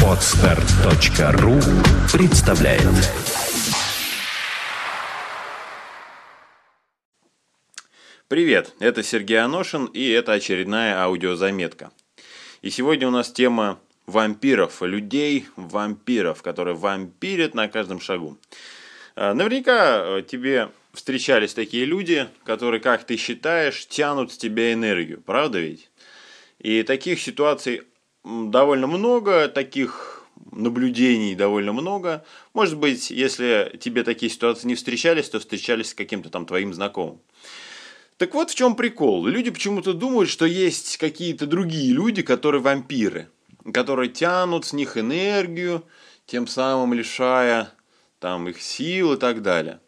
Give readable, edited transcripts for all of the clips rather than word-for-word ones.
Podster.ru представляет. Привет, это Сергей Аношин, и это очередная аудиозаметка. И сегодня у нас тема вампиров, людей-вампиров, которые вампирят на каждом шагу. Наверняка тебе встречались такие люди, которые, как ты считаешь, тянут с тебя энергию, правда ведь? И таких ситуаций довольно много, таких наблюдений довольно много. Может быть, если тебе такие ситуации не встречались, то встречались с каким-то там твоим знакомым. Так вот в чем прикол. Люди почему-то думают, что есть какие-то другие люди, которые вампиры, которые тянут с них энергию, тем самым лишая там их сил и так далее.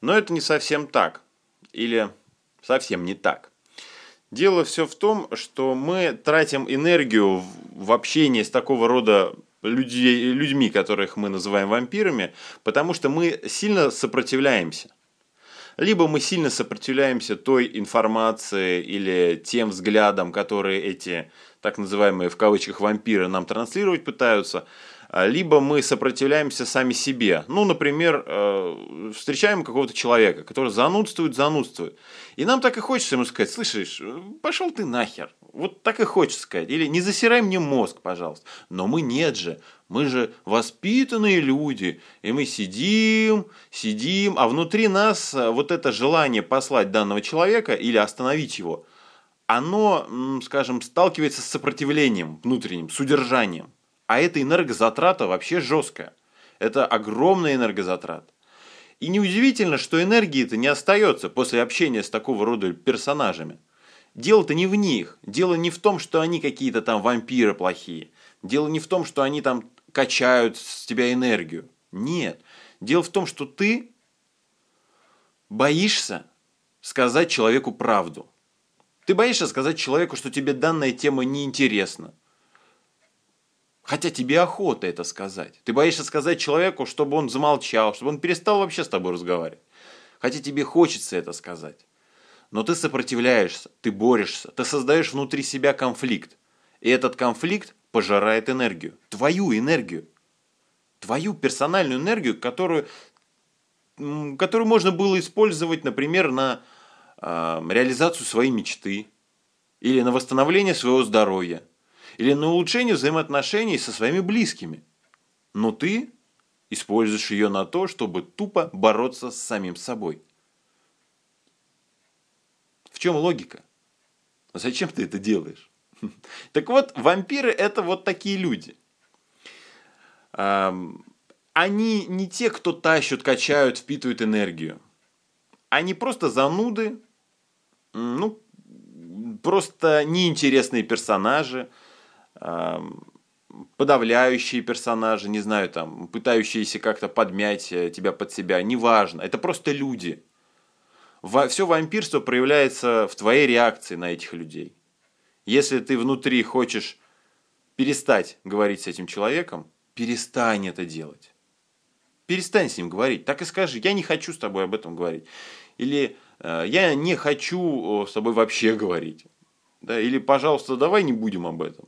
Но это не совсем так. Или совсем не так. Дело все в том, что мы тратим энергию в общении с такого рода людьми, которых мы называем вампирами, потому что мы сильно сопротивляемся. Либо мы сильно сопротивляемся той информации или тем взглядам, которые эти так называемые в кавычках вампиры нам транслировать пытаются, либо мы сопротивляемся сами себе. Ну, например, встречаем какого-то человека, который занудствует. И нам так и хочется ему сказать: слышишь, пошел ты нахер. Вот так и хочется сказать. Или не засирай мне мозг, пожалуйста. Но мы нет же. Мы же воспитанные люди. И мы сидим, а внутри нас вот это желание послать данного человека или остановить его, оно, скажем, сталкивается с сопротивлением внутренним, с удержанием. А эта энергозатрата вообще жесткая. Это огромная энергозатрата. И неудивительно, что энергии-то не остается после общения с такого рода персонажами. Дело-то не в них. Дело не в том, что они какие-то там вампиры плохие. Дело не в том, что они там качают с тебя энергию. Нет. Дело в том, что ты боишься сказать человеку правду. Ты боишься сказать человеку, что тебе данная тема неинтересна. Хотя тебе охота это сказать. Ты боишься сказать человеку, чтобы он замолчал, чтобы он перестал вообще с тобой разговаривать. Хотя тебе хочется это сказать. Но ты сопротивляешься, ты борешься, ты создаешь внутри себя конфликт. И этот конфликт пожирает энергию. Твою энергию. Твою персональную энергию, которую можно было использовать, например, на реализацию своей мечты. Или на восстановление своего здоровья. Или на улучшение взаимоотношений со своими близкими. Но ты используешь ее на то, чтобы тупо бороться с самим собой. В чем логика? Зачем ты это делаешь? Так вот, вампиры это вот такие люди. Они не те, кто тащат, качают, впитывают энергию. Они просто зануды, просто неинтересные персонажи, подавляющие персонажи, не знаю, там, пытающиеся как-то подмять тебя под себя, неважно, это просто люди. Все вампирство проявляется в твоей реакции на этих людей. Если ты внутри хочешь перестать говорить с этим человеком, перестань это делать. Перестань с ним говорить, так и скажи: я не хочу с тобой об этом говорить. Или я не хочу с тобой вообще говорить. Да, или, пожалуйста, давай не будем об этом.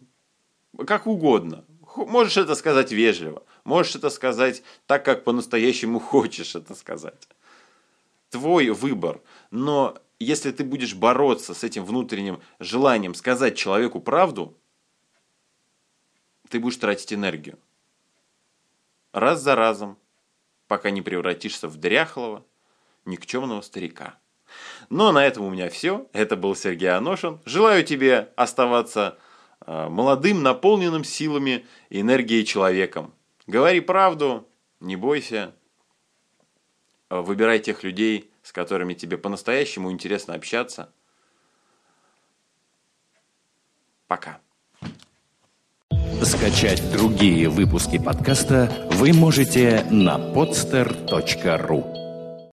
Как угодно. Можешь это сказать вежливо. Можешь это сказать так, как по-настоящему хочешь это сказать. Твой выбор. Но если ты будешь бороться с этим внутренним желанием сказать человеку правду, ты будешь тратить энергию. Раз за разом, пока не превратишься в дряхлого, никчемного старика. Но на этом у меня все. Это был Сергей Аношин. Желаю тебе оставаться молодым, наполненным силами и энергией человеком. Говори правду, не бойся. Выбирай тех людей, с которыми тебе по-настоящему интересно общаться. Пока. Скачать другие выпуски подкаста вы можете на podster.ru.